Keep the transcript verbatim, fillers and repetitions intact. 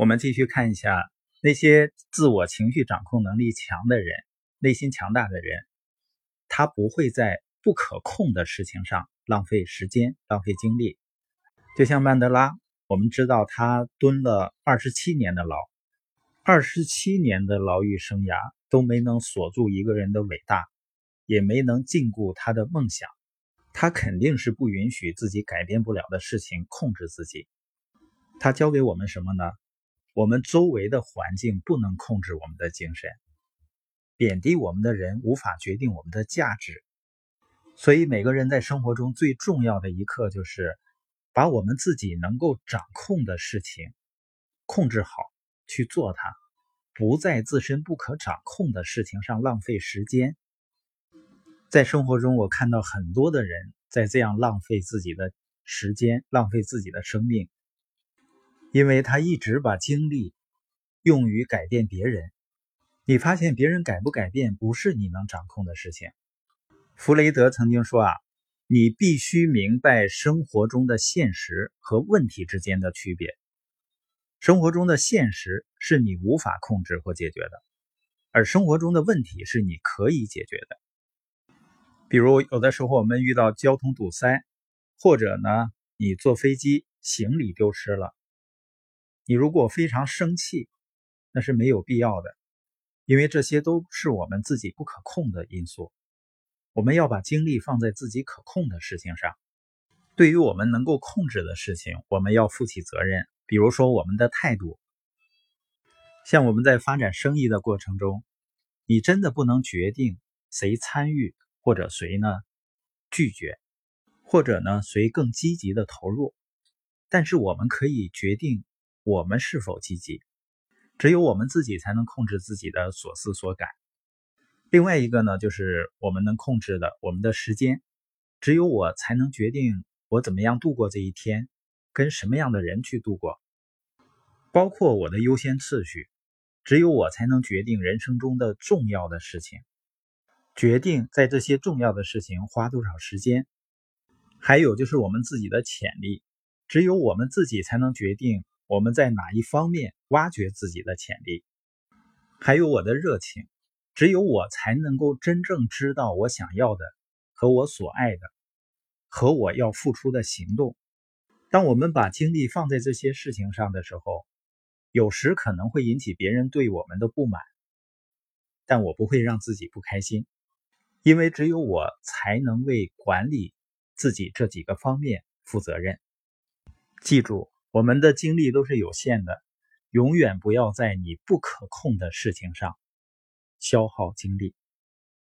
我们继续看一下那些自我情绪掌控能力强的人，内心强大的人，他不会在不可控的事情上浪费时间、浪费精力。就像曼德拉，我们知道他蹲了二十七年的牢，二十七年的牢狱生涯都没能锁住一个人的伟大，也没能禁锢他的梦想。他肯定是不允许自己改变不了的事情控制自己。他教给我们什么呢？我们周围的环境不能控制我们的精神，贬低我们的人无法决定我们的价值。所以每个人在生活中最重要的一课就是把我们自己能够掌控的事情控制好，去做它，不在自身不可掌控的事情上浪费时间。在生活中我看到很多的人在这样浪费自己的时间，浪费自己的生命，因为他一直把精力用于改变别人。你发现别人改不改变不是你能掌控的事情。弗雷德曾经说啊，你必须明白生活中的现实和问题之间的区别。生活中的现实是你无法控制或解决的，而生活中的问题是你可以解决的。比如有的时候我们遇到交通堵塞，或者呢，你坐飞机行李丢失了，你如果非常生气，那是没有必要的，因为这些都是我们自己不可控的因素。我们要把精力放在自己可控的事情上，对于我们能够控制的事情，我们要负起责任。比如说我们的态度，像我们在发展生意的过程中，你真的不能决定谁参与，或者谁呢拒绝，或者呢谁更积极的投入，但是我们可以决定我们是否积极，只有我们自己才能控制自己的所思所感。另外一个呢，就是我们能控制的，我们的时间，只有我才能决定我怎么样度过这一天，跟什么样的人去度过，包括我的优先次序，只有我才能决定人生中的重要的事情，决定在这些重要的事情花多少时间。还有就是我们自己的潜力，只有我们自己才能决定我们在哪一方面挖掘自己的潜力。还有我的热情，只有我才能够真正知道我想要的和我所爱的和我要付出的行动。当我们把精力放在这些事情上的时候，有时可能会引起别人对我们的不满，但我不会让自己不开心，因为只有我才能为管理自己这几个方面负责任。记住，我们的精力都是有限的，永远不要在你不可控的事情上消耗精力。